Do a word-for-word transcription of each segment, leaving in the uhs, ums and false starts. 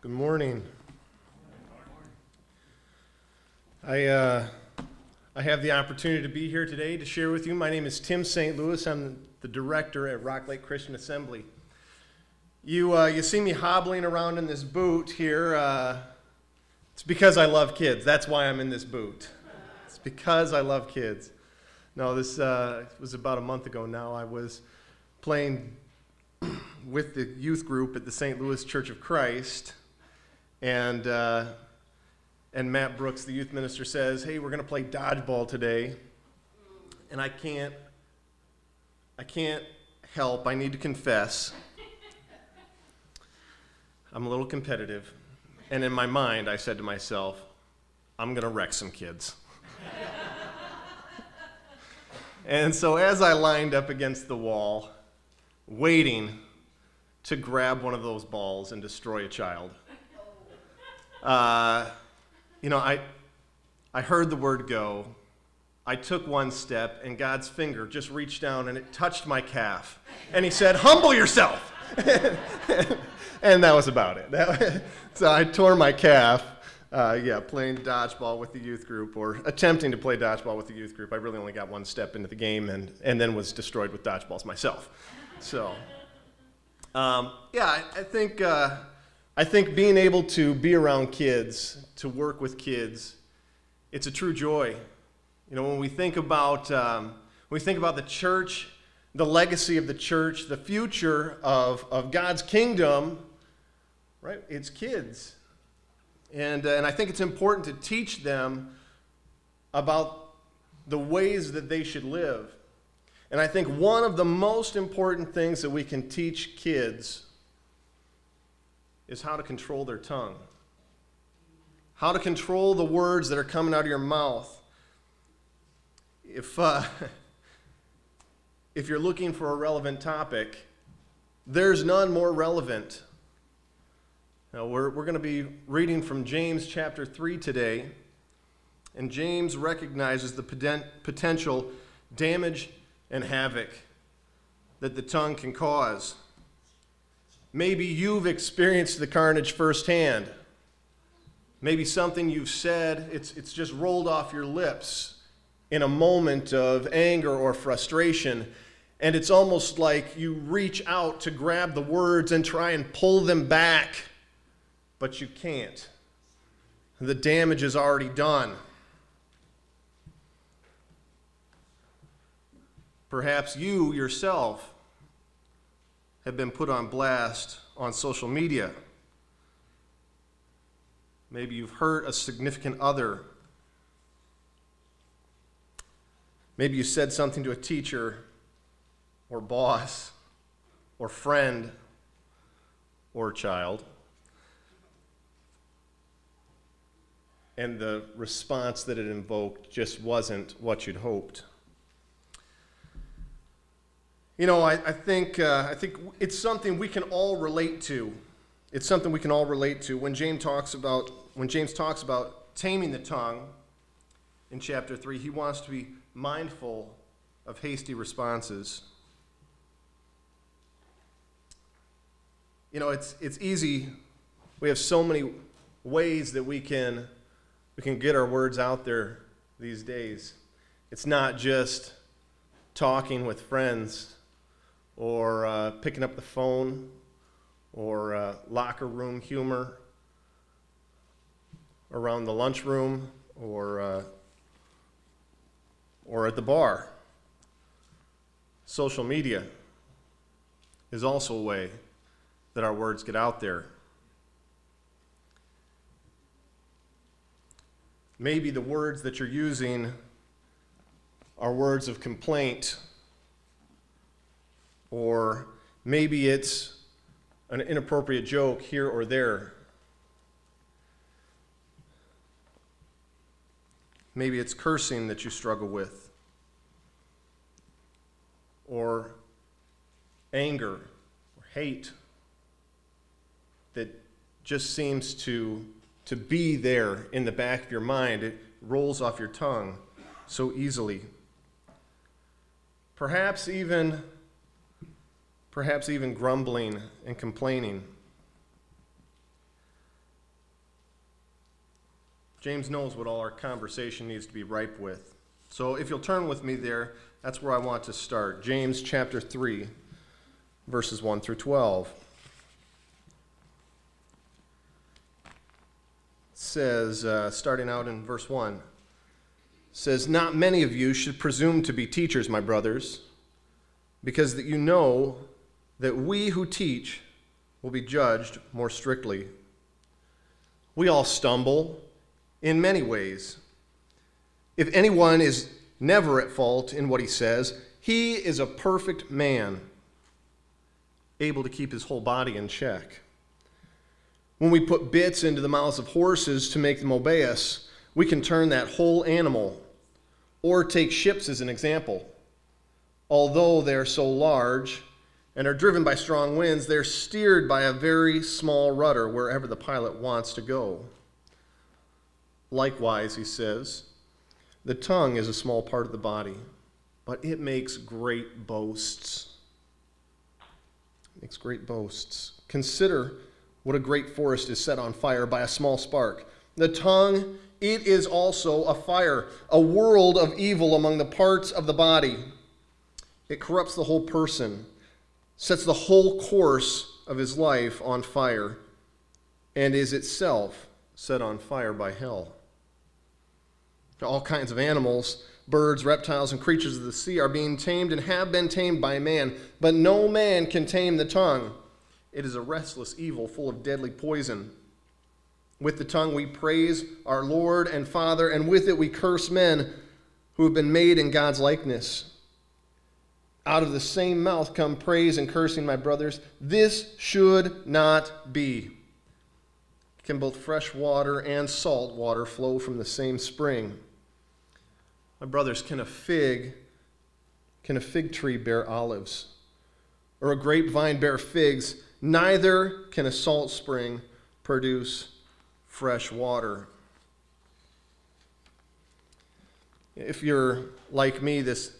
Good morning. I uh, I have the opportunity to be here today to share with you. My name is Tim Saint Louis. I'm the director at Rock Lake Christian Assembly. You uh, you see me hobbling around in this boot here. Uh, it's because I love kids. That's why I'm in this boot. It's because I love kids. No, this uh, was about a month ago now. I was playing with the youth group at the Saint Louis Church of Christ. And uh, and Matt Brooks, the youth minister, says, "Hey, we're going to play dodgeball today." And I can't, I can't help. I need to confess, I'm a little competitive. And in my mind, I said to myself, "I'm going to wreck some kids." And so as I lined up against the wall, waiting to grab one of those balls and destroy a child, Uh, you know, I I heard the word "go." I took one step, and God's finger just reached down, and it touched my calf. And he said, "Humble yourself." And that was about it. That, so I tore my calf, uh, yeah, playing dodgeball with the youth group, or attempting to play dodgeball with the youth group. I really only got one step into the game, and, and then was destroyed with dodgeballs myself. So, um, yeah, I, I think... Uh, I think being able to be around kids, to work with kids, it's a true joy. You know, when we think about um, when we think about the church, the legacy of the church, the future of, of God's kingdom, right? It's kids, and uh, and I think it's important to teach them about the ways that they should live. And I think one of the most important things that we can teach kids is how to control their tongue, how to control the words that are coming out of your mouth. If uh, if you're looking for a relevant topic, there's none more relevant. Now we're we're going to be reading from James chapter three today, and James recognizes the poten- potential damage and havoc that the tongue can cause. Maybe you've experienced the carnage firsthand. Maybe something you've said, it's, it's just rolled off your lips in a moment of anger or frustration, and it's almost like you reach out to grab the words and try and pull them back, but you can't. The damage is already done. Perhaps you yourself have been put on blast on social media. Maybe you've hurt a significant other. Maybe you said something to a teacher or boss or friend or child, and the response that it invoked just wasn't what you'd hoped. You know, I, I think uh, I think it's something we can all relate to. It's something we can all relate to. When James talks about when James talks about taming the tongue in chapter three, he wants to be mindful of hasty responses. You know, it's it's easy. We have so many ways that we can we can get our words out there these days. It's not just talking with friends, or uh, picking up the phone, or uh, locker room humor around the lunchroom, or uh, or at the bar. Social media is also a way that our words get out there. Maybe the words that you're using are words of complaint, or maybe it's an inappropriate joke here or there. Maybe it's cursing that you struggle with, or anger or hate that just seems to, to be there in the back of your mind. It rolls off your tongue so easily. Perhaps even Perhaps even grumbling and complaining. James knows what all our conversation needs to be ripe with. So if you'll turn with me there, that's where I want to start. James chapter three, verses one through twelve. Says, uh, starting out in verse one, says, "Not many of you should presume to be teachers, my brothers, because that you know that we who teach will be judged more strictly. We all stumble in many ways. If anyone is never at fault in what he says, he is a perfect man, able to keep his whole body in check. When we put bits into the mouths of horses to make them obey us, we can turn that whole animal. Or take ships as an example. Although they are so large and are driven by strong winds, they're steered by a very small rudder wherever the pilot wants to go. Likewise," he says, "the tongue is a small part of the body, but it makes great boasts." It makes great boasts. "Consider what a great forest is set on fire by a small spark. The tongue, it is also a fire, a world of evil among the parts of the body. It corrupts the whole person, sets the whole course of his life on fire, and is itself set on fire by hell. All kinds of animals, birds, reptiles, and creatures of the sea are being tamed and have been tamed by man, but no man can tame the tongue. It is a restless evil full of deadly poison. With the tongue we praise our Lord and Father, and with it we curse men who have been made in God's likeness. Out of the same mouth come praise and cursing, my brothers. This should not be. Can both fresh water and salt water flow from the same spring? My brothers, can a fig, can a fig tree bear olives? Or a grapevine bear figs? Neither can a salt spring produce fresh water." If you're like me, this,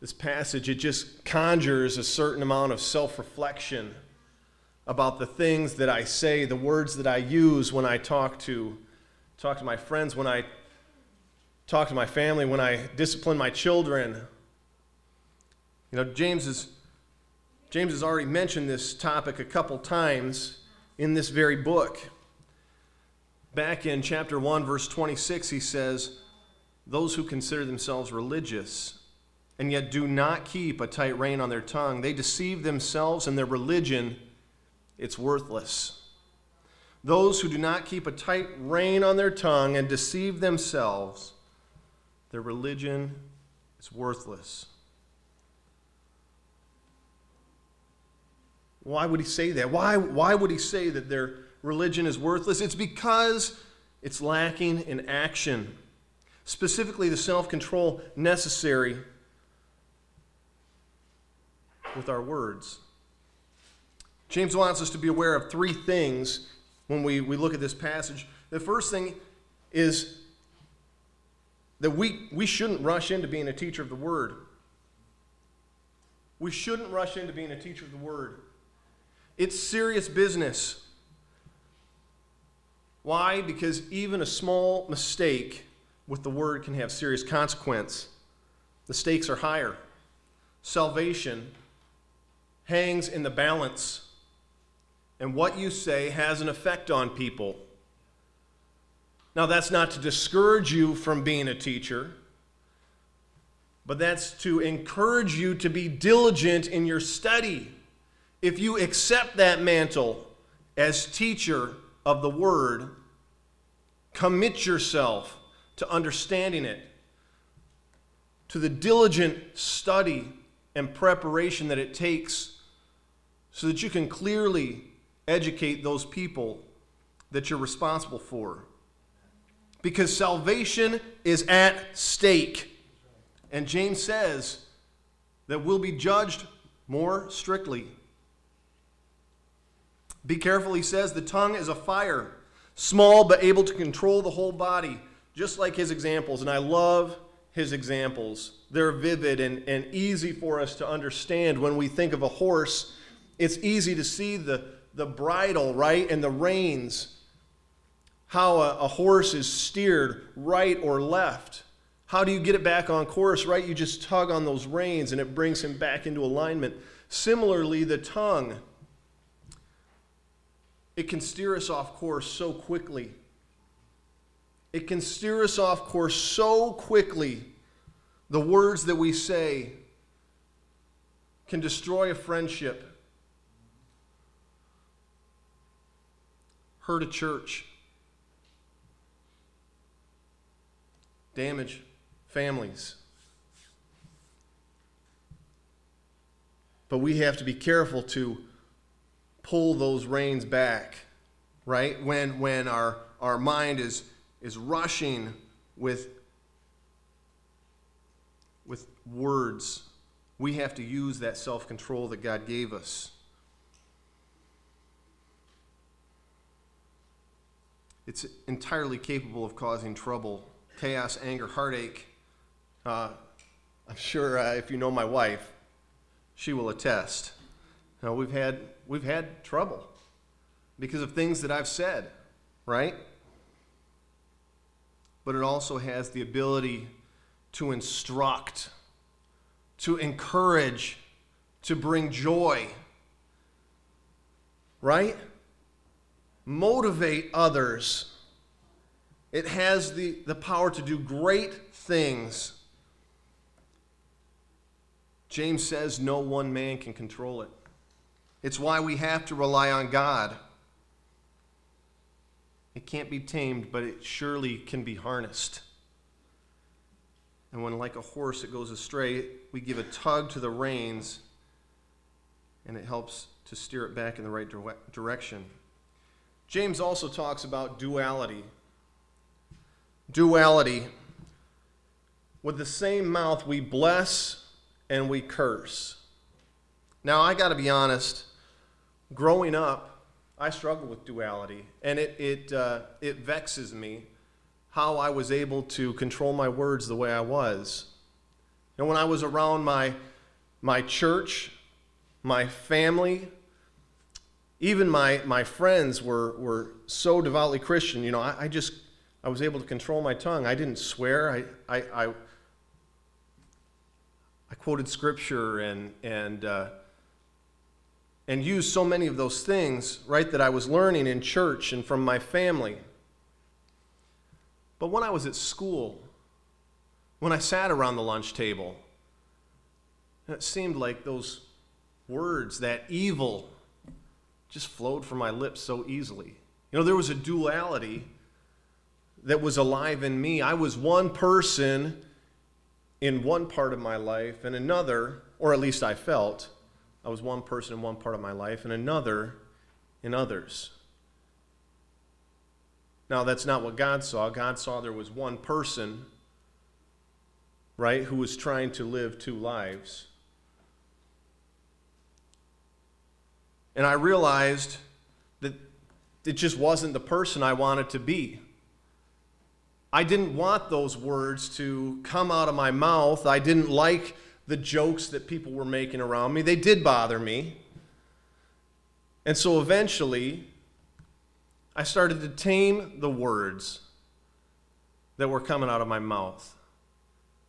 this passage, it just conjures a certain amount of self-reflection about the things that I say, the words that I use when I talk to, talk to my friends, when I talk to my family, when I discipline my children. You know, James is... James has already mentioned this topic a couple times in this very book. Back in chapter one, verse twenty-six, he says, "Those who consider themselves religious and yet do not keep a tight rein on their tongue, they deceive themselves and their religion, it's worthless." Those who do not keep a tight rein on their tongue and deceive themselves, their religion is worthless. Why would he say that? Why, why would he say that their religion is worthless? It's because it's lacking in action, specifically the self-control necessary with our words. James wants us to be aware of three things when we, we look at this passage. The first thing is that we, we shouldn't rush into being a teacher of the Word. We shouldn't rush into being a teacher of the Word. It's serious business. Why? Because even a small mistake with the word can have serious consequence. The stakes are higher. Salvation hangs in the balance, and what you say has an effect on people. Now, that's not to discourage you from being a teacher, but that's to encourage you to be diligent in your study. If you accept that mantle as teacher of the Word, commit yourself to understanding it, to the diligent study and preparation that it takes so that you can clearly educate those people that you're responsible for. Because salvation is at stake. And James says that we'll be judged more strictly. Be careful, he says, the tongue is a fire, small but able to control the whole body, just like his examples. And I love his examples. They're vivid and, and easy for us to understand. When we think of a horse, it's easy to see the, the bridle, right, and the reins. how a, a horse is steered right or left. How do you get it back on course, right? You just tug on those reins and it brings him back into alignment. Similarly, the tongue, it can steer us off course so quickly. It can steer us off course so quickly. The words that we say can destroy a friendship, hurt a church, damage families. But we have to be careful to pull those reins back, right? When when our, our mind is is rushing with, with words, we have to use that self-control that God gave us. It's entirely capable of causing trouble, chaos, anger, heartache. Uh, I'm sure uh, if you know my wife, she will attest. Now, we've had we've had trouble because of things that I've said, right? But it also has the ability to instruct, to encourage, to bring joy, right? Motivate others. It has the, the power to do great things. James says no one man can control it. It's why we have to rely on God. It can't be tamed, but it surely can be harnessed. And when, like a horse, it goes astray, we give a tug to the reins, and it helps to steer it back in the right dire- direction. James also talks about duality. Duality. With the same mouth we bless and we curse. Now, I got to be honest, growing up, I struggled with duality, and it it uh, it vexes me how I was able to control my words the way I was. And when I was around my my church, my family, even my, my friends were, were so devoutly Christian, you know, I, I just, I was able to control my tongue. I didn't swear. I I, I, I quoted scripture and, and, uh, and used so many of those things, right, that I was learning in church and from my family. But when I was at school, when I sat around the lunch table, it seemed like those words, that evil, just flowed from my lips so easily. You know, there was a duality that was alive in me. I was one person in one part of my life and another, or at least I felt, I was one person in one part of my life and another in others. Now, that's not what God saw. God saw there was one person, right, who was trying to live two lives. And I realized that it just wasn't the person I wanted to be. I didn't want those words to come out of my mouth. I didn't like the jokes that people were making around me. They did bother me. And so eventually, I started to tame the words that were coming out of my mouth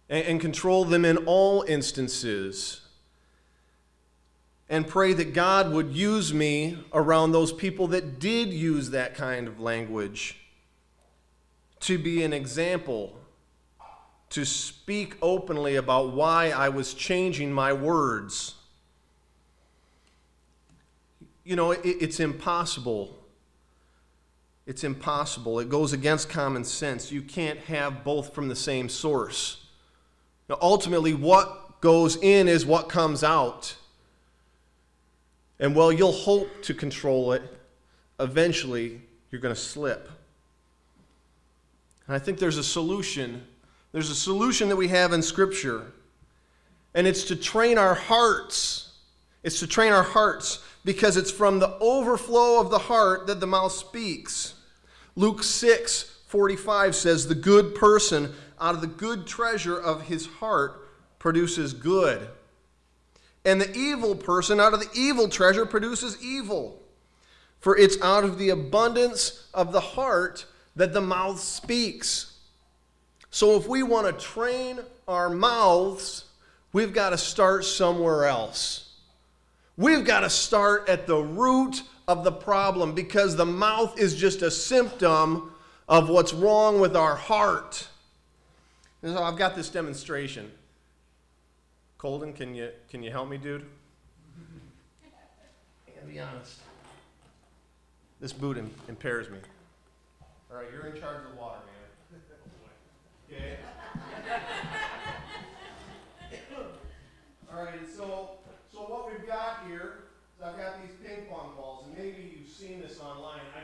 and, and control them in all instances, and pray that God would use me around those people that did use that kind of language to be an example, to speak openly about why I was changing my words. You know, it, it's impossible. It's impossible. It goes against common sense. You can't have both from the same source. Now, ultimately, what goes in is what comes out. And while you'll hope to control it, eventually you're going to slip. And I think there's a solution. There's a solution that we have in Scripture. And it's to train our hearts. It's to train our hearts because it's from the overflow of the heart that the mouth speaks. Luke six forty-five says, "The good person out of the good treasure of his heart produces good. And the evil person out of the evil treasure produces evil. For it's out of the abundance of the heart that the mouth speaks. So if we want to train our mouths, we've got to start somewhere else. We've got to start at the root of the problem, because the mouth is just a symptom of what's wrong with our heart. And so I've got this demonstration. Colden, can you can you help me, dude? I gotta be honest. This boot im- impairs me. All right, you're in charge of the water, man. Okay. All right, so so what we've got here is I've got these ping pong balls, and maybe you've seen this online. I,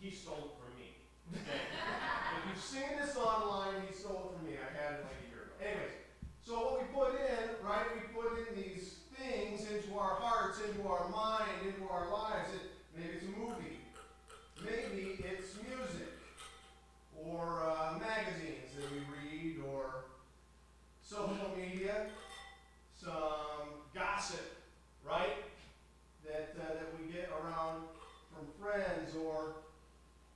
he stole it from me. Okay. If you've seen this online, he stole it from me. I had it like a year ago. Anyways, so what we put in, right? We put in these things into our hearts, into our mind, into our lives. It, maybe it's a movie. Maybe it's music, or uh, magazines that we read, or social media, some gossip, right? That uh, that we get around from friends, or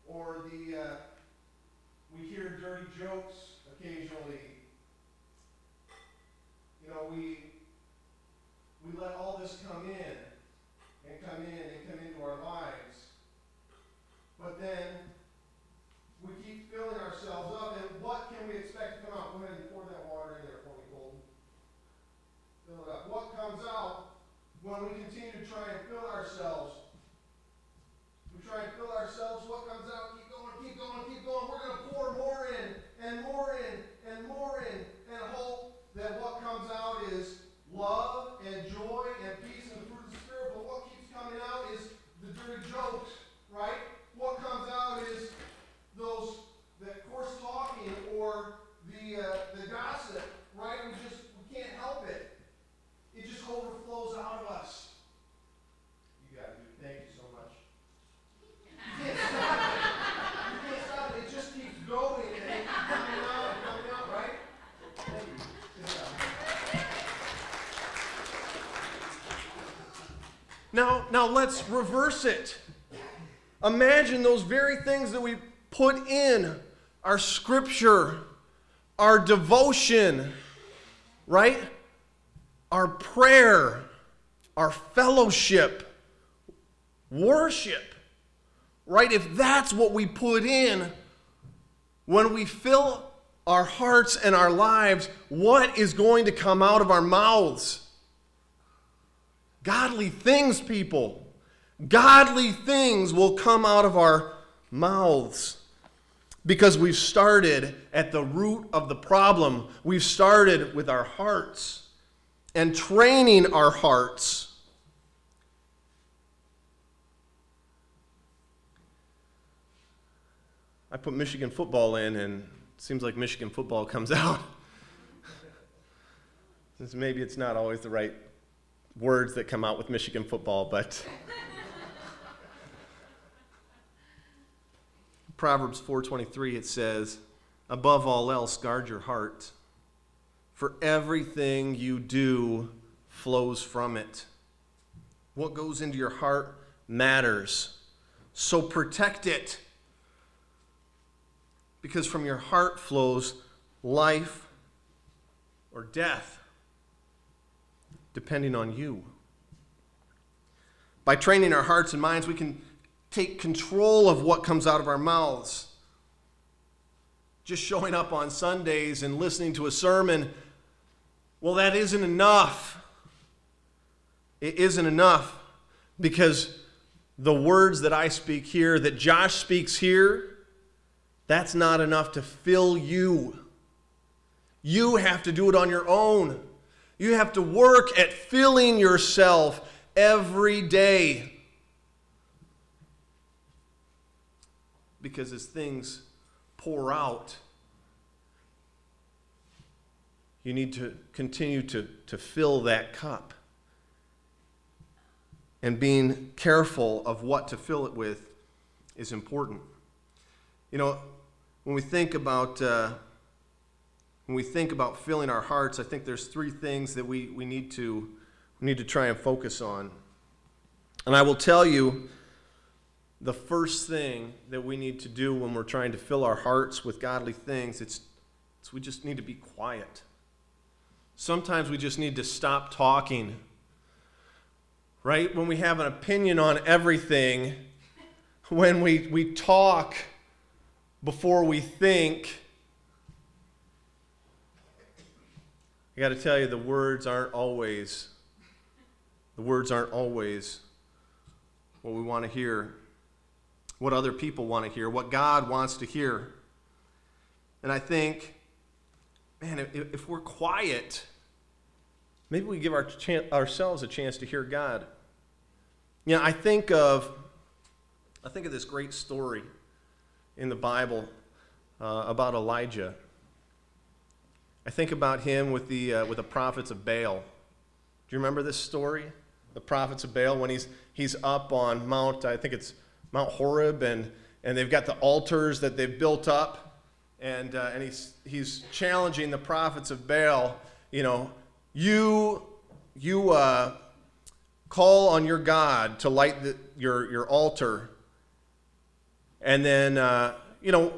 or the uh, we hear dirty jokes occasionally. You know, we we let all this come in and come in and come into our lives. But then we keep filling ourselves up, and what can we expect to come out? Go ahead and pour that water in there for me, Colton. Fill it up. What comes out when we continue to try and fill ourselves? We try and fill ourselves. What comes out? Keep going, keep going, keep going. We're going to pour more in, and more in, and more in, and hope that what comes out is love and joy and peace and the fruit of the Spirit. But what keeps coming out is the dirty jokes, right? What comes out is those, that coarse talking, or the uh, the gossip, right? We just we can't help it. It just overflows out of us. You got it, dude. Thank you so much. You can't stop it. You can't stop it. It just keeps going and it keeps coming out and coming out, right? Thank you. Now, now let's reverse it. Imagine those very things that we put in, our scripture, our devotion, right? Our prayer, our fellowship, worship, right? If that's what we put in, when we fill our hearts and our lives, what is going to come out of our mouths? Godly things, people. Godly things will come out of our mouths because we've started at the root of the problem. We've started with our hearts and training our hearts. I put Michigan football in, and it seems like Michigan football comes out. Since maybe it's not always the right words that come out with Michigan football, but... Proverbs four twenty-three, it says, above all else, guard your heart, for everything you do flows from it. What goes into your heart matters. So protect it, because from your heart flows life or death, depending on you. By training our hearts and minds, we can take control of what comes out of our mouths. Just showing up on Sundays and listening to a sermon, well, that isn't enough. It isn't enough, because the words that I speak here, that Josh speaks here, that's not enough to fill you. You have to do it on your own. You have to work at filling yourself every day, because as things pour out, you need to continue to, to fill that cup. And being careful of what to fill it with is important. You know, when we think about uh, when we think about filling our hearts, I think there's three things that we, we need to we need to try and focus on. And I will tell you the first thing that we need to do when we're trying to fill our hearts with godly things, it's, it's we just need to be quiet. Sometimes we just need to stop talking. Right? When we have an opinion on everything, when we, we talk before we think, I got to tell you, the words aren't always, the words aren't always what we want to hear, what other people want to hear, what God wants to hear. And I think, man, if, if we're quiet, maybe we give our chan- ourselves a chance to hear God. You know, I think of, I think of this great story in the Bible uh, about Elijah. I think about him with the uh, with the prophets of Baal. Do you remember this story? The prophets of Baal, when he's he's up on Mount, I think it's Mount Horeb, and and they've got the altars that they've built up, and uh, and he's he's challenging the prophets of Baal. You know, you you uh, call on your God to light the, your your altar, and then uh, you know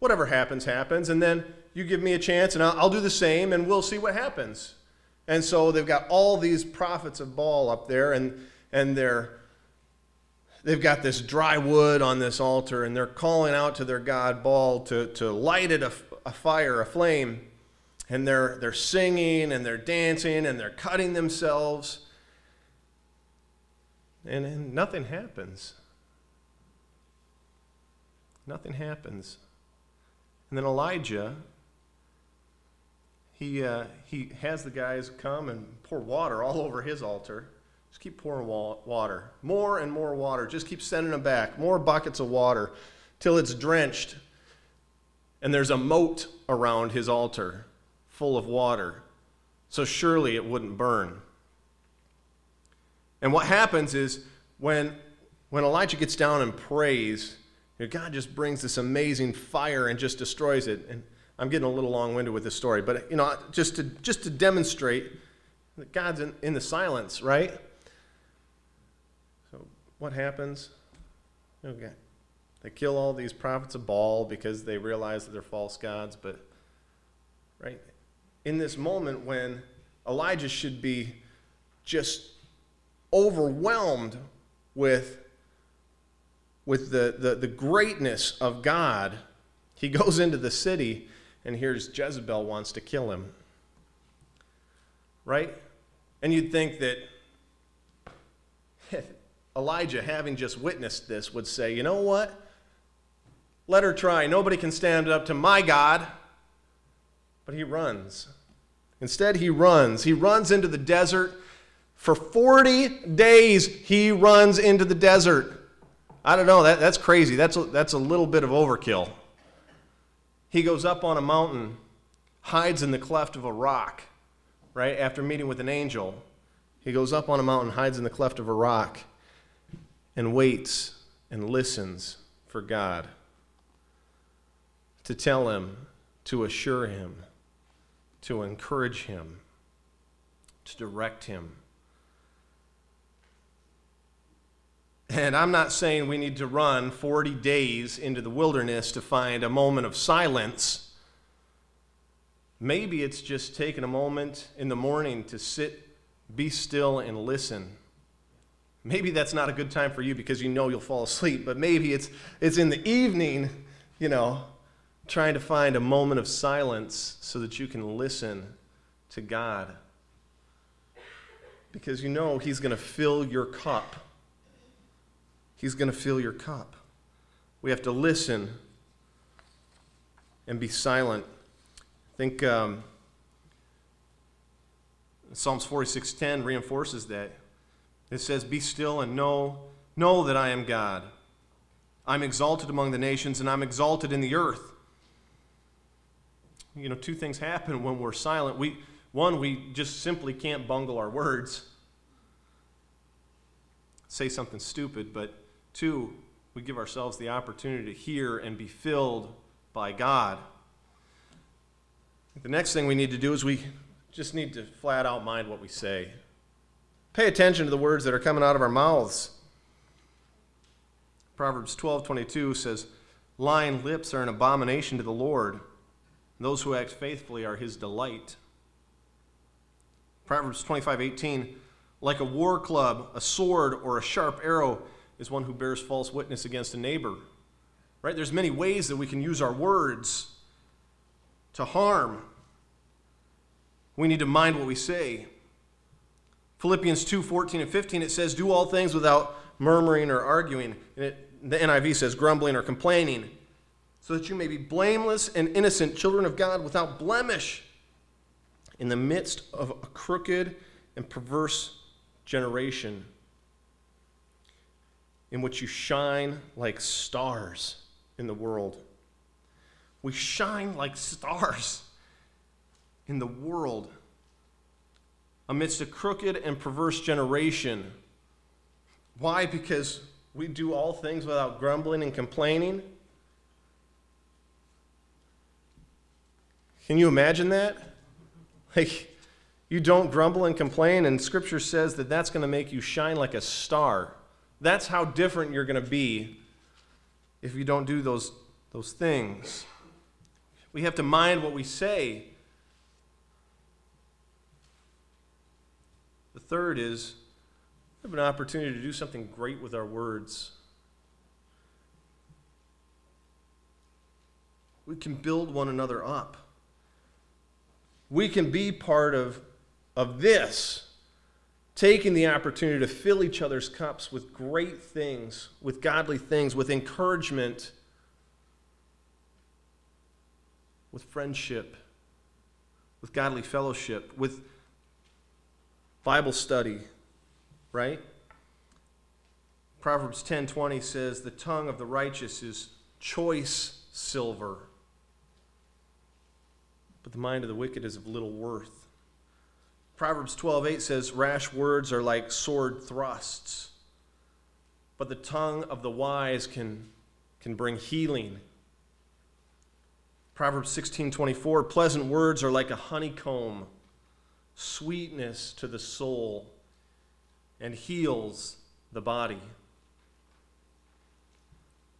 whatever happens happens, and then. You give me a chance, and I'll, I'll do the same, and we'll see what happens. And so they've got all these prophets of Baal up there, and and they're they've got this dry wood on this altar, and they're calling out to their god Baal to to light it a, a fire, a flame, and they're they're singing and they're dancing and they're cutting themselves, and, and nothing happens. Nothing happens, and then Elijah. He uh, he has the guys come and pour water all over his altar. Just keep pouring wa- water. More and more water. Just keep sending them back. More buckets of water till it's drenched. And there's a moat around his altar full of water. So surely it wouldn't burn. And what happens is when, when Elijah gets down and prays, you know, God just brings this amazing fire and just destroys it. And I'm getting a little long-winded with this story, but you know, just to just to demonstrate that God's in, in the silence, right? So what happens? Okay, they kill all these prophets of Baal because they realize that they're false gods. But right in this moment, when Elijah should be just overwhelmed with with the the, the greatness of God, he goes into the city. And here's Jezebel wants to kill him, right? And you'd think that Elijah, having just witnessed this, would say, you know what? Let her try. Nobody can stand up to my God. But he runs. Instead, he runs. He runs into the desert. For forty days, he runs into the desert. I don't know. That, that's crazy. That's a, that's a little bit of overkill. He goes up on a mountain, hides in the cleft of a rock, right? After meeting with an angel, he goes up on a mountain, hides in the cleft of a rock, and waits and listens for God to tell him, to assure him, to encourage him, to direct him. And I'm not saying we need to run forty days into the wilderness to find a moment of silence. Maybe it's just taking a moment in the morning to sit, be still, and listen. Maybe that's not a good time for you because you know you'll fall asleep, but maybe it's it's in the evening, you know, trying to find a moment of silence so that you can listen to God. Because you know He's going to fill your cup. He's going to fill your cup. We have to listen and be silent. I think um, Psalms forty-six ten reinforces that. It says, "Be still and know, know that I am God. I'm exalted among the nations, and I'm exalted in the earth." You know, two things happen when we're silent. We, one, we just simply can't bungle our words, say something stupid, but two, we give ourselves the opportunity to hear and be filled by God. The next thing we need to do is we just need to flat out mind what we say. Pay attention to the words that are coming out of our mouths. Proverbs twelve twenty-two says, lying lips are an abomination to the Lord. Those who act faithfully are his delight. Proverbs twenty-five eighteen, like a war club, a sword, or a sharp arrow is one who bears false witness against a neighbor. Right? There's many ways that we can use our words to harm. We need to mind what we say. Philippians two fourteen and fifteen, it says, do all things without murmuring or arguing. And it, the N I V says grumbling or complaining, so that you may be blameless and innocent, children of God without blemish, in the midst of a crooked and perverse generation, in which you shine like stars in the world. We shine like stars in the world, amidst a crooked and perverse generation. Why? Because we do all things without grumbling and complaining. Can you imagine that? Like, you don't grumble and complain, and Scripture says that that's going to make you shine like a star. That's how different you're going to be if you don't do those, those things. We have to mind what we say. The third is, we have an opportunity to do something great with our words. We can build one another up. We can be part of, of this, taking the opportunity to fill each other's cups with great things, with godly things, with encouragement, with friendship, with godly fellowship, with Bible study, right? Proverbs ten twenty says, the tongue of the righteous is choice silver, but the mind of the wicked is of little worth. Proverbs twelve eight says, rash words are like sword thrusts, but the tongue of the wise can, can bring healing. Proverbs sixteen twenty-four, pleasant words are like a honeycomb, sweetness to the soul, and heals the body.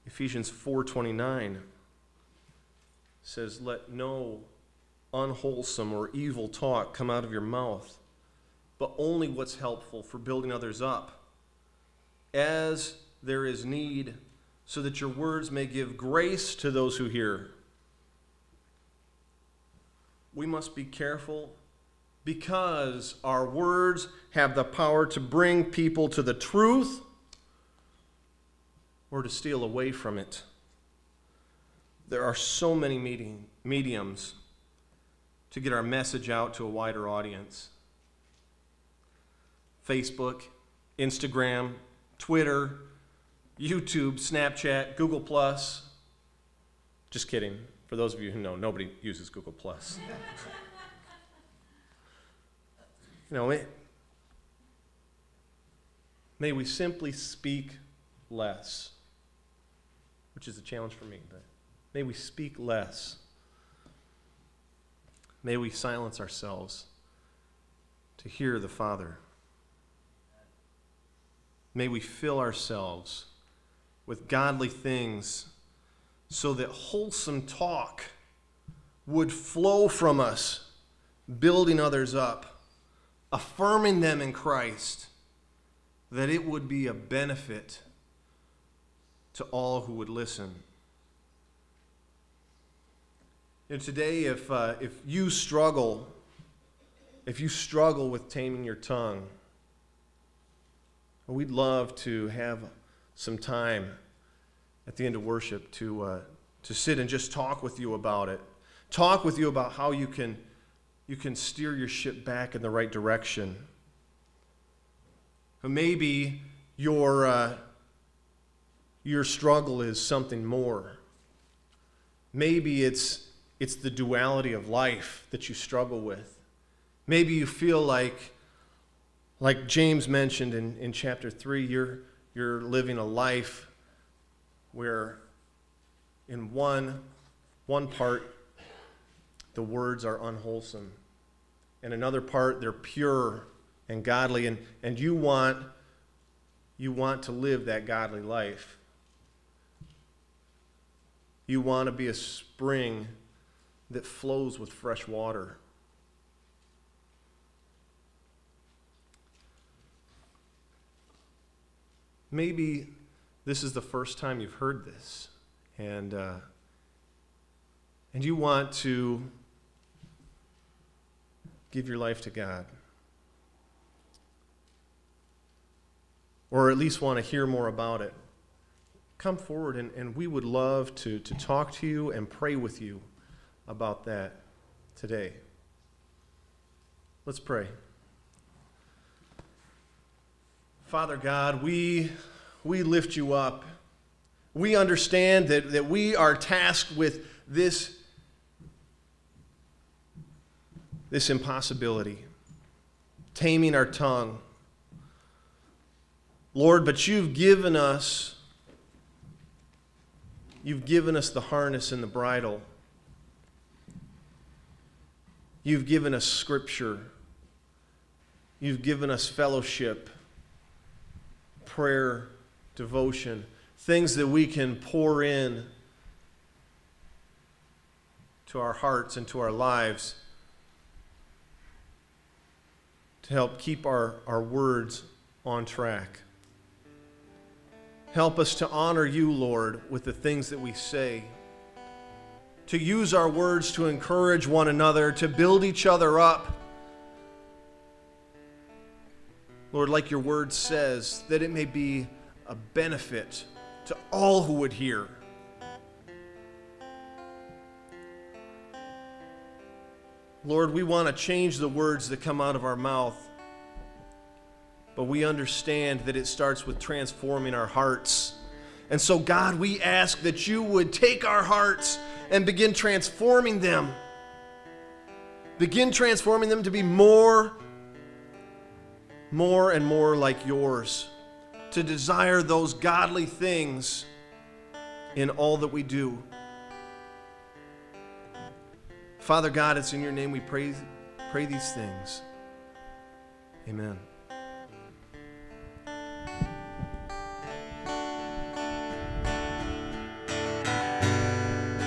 Ephesians four twenty-nine says, let no unwholesome or evil talk come out of your mouth, but only what's helpful for building others up, as there is need, so that your words may give grace to those who hear. We must be careful, because our words have the power to bring people to the truth or to steal away from it. There are so many medium, mediums to get our message out to a wider audience. Facebook, Instagram, Twitter, YouTube, Snapchat, Google Plus. Just kidding. For those of you who know, nobody uses Google Plus. You know, it, may we simply speak less, which is a challenge for me, but may we speak less. May we silence ourselves to hear the Father. May we fill ourselves with godly things so that wholesome talk would flow from us, building others up, affirming them in Christ, that it would be a benefit to all who would listen. And today, if uh, if you struggle, if you struggle with taming your tongue, we'd love to have some time at the end of worship to uh, to sit and just talk with you about it. Talk with you about how you can. You can steer your ship back in the right direction. But maybe your, uh, your struggle is something more. Maybe it's, it's the duality of life that you struggle with. Maybe you feel like, like James mentioned in, in chapter three, you're, you're living a life where in one, one part, the words are unwholesome. In another part, they're pure and godly, and, and you want you want to live that godly life. You want to be a spring that flows with fresh water. Maybe this is the first time you've heard this, and uh, and you want to give your life to God, or at least want to hear more about it. Come forward, and, and we would love to, to talk to you and pray with you about that today. Let's pray. Father God, we we lift you up. We understand that, that we are tasked with this, this impossibility, taming our tongue. Lord, but you've given us, you've given us the harness and the bridle. You've given us Scripture. You've given us fellowship, prayer, devotion, things that we can pour in to our hearts and to our lives to help keep our, our words on track. Help us to honor you, Lord, with the things that we say, to use our words to encourage one another, to build each other up, Lord, like your word says, that it may be a benefit to all who would hear. Lord, we want to change the words that come out of our mouth, but we understand that it starts with transforming our hearts. And so, God, we ask that you would take our hearts and begin transforming them. Begin transforming them to be more More and more like yours, to desire those godly things in all that we do. Father God, it's in your name we pray, pray these things. Amen.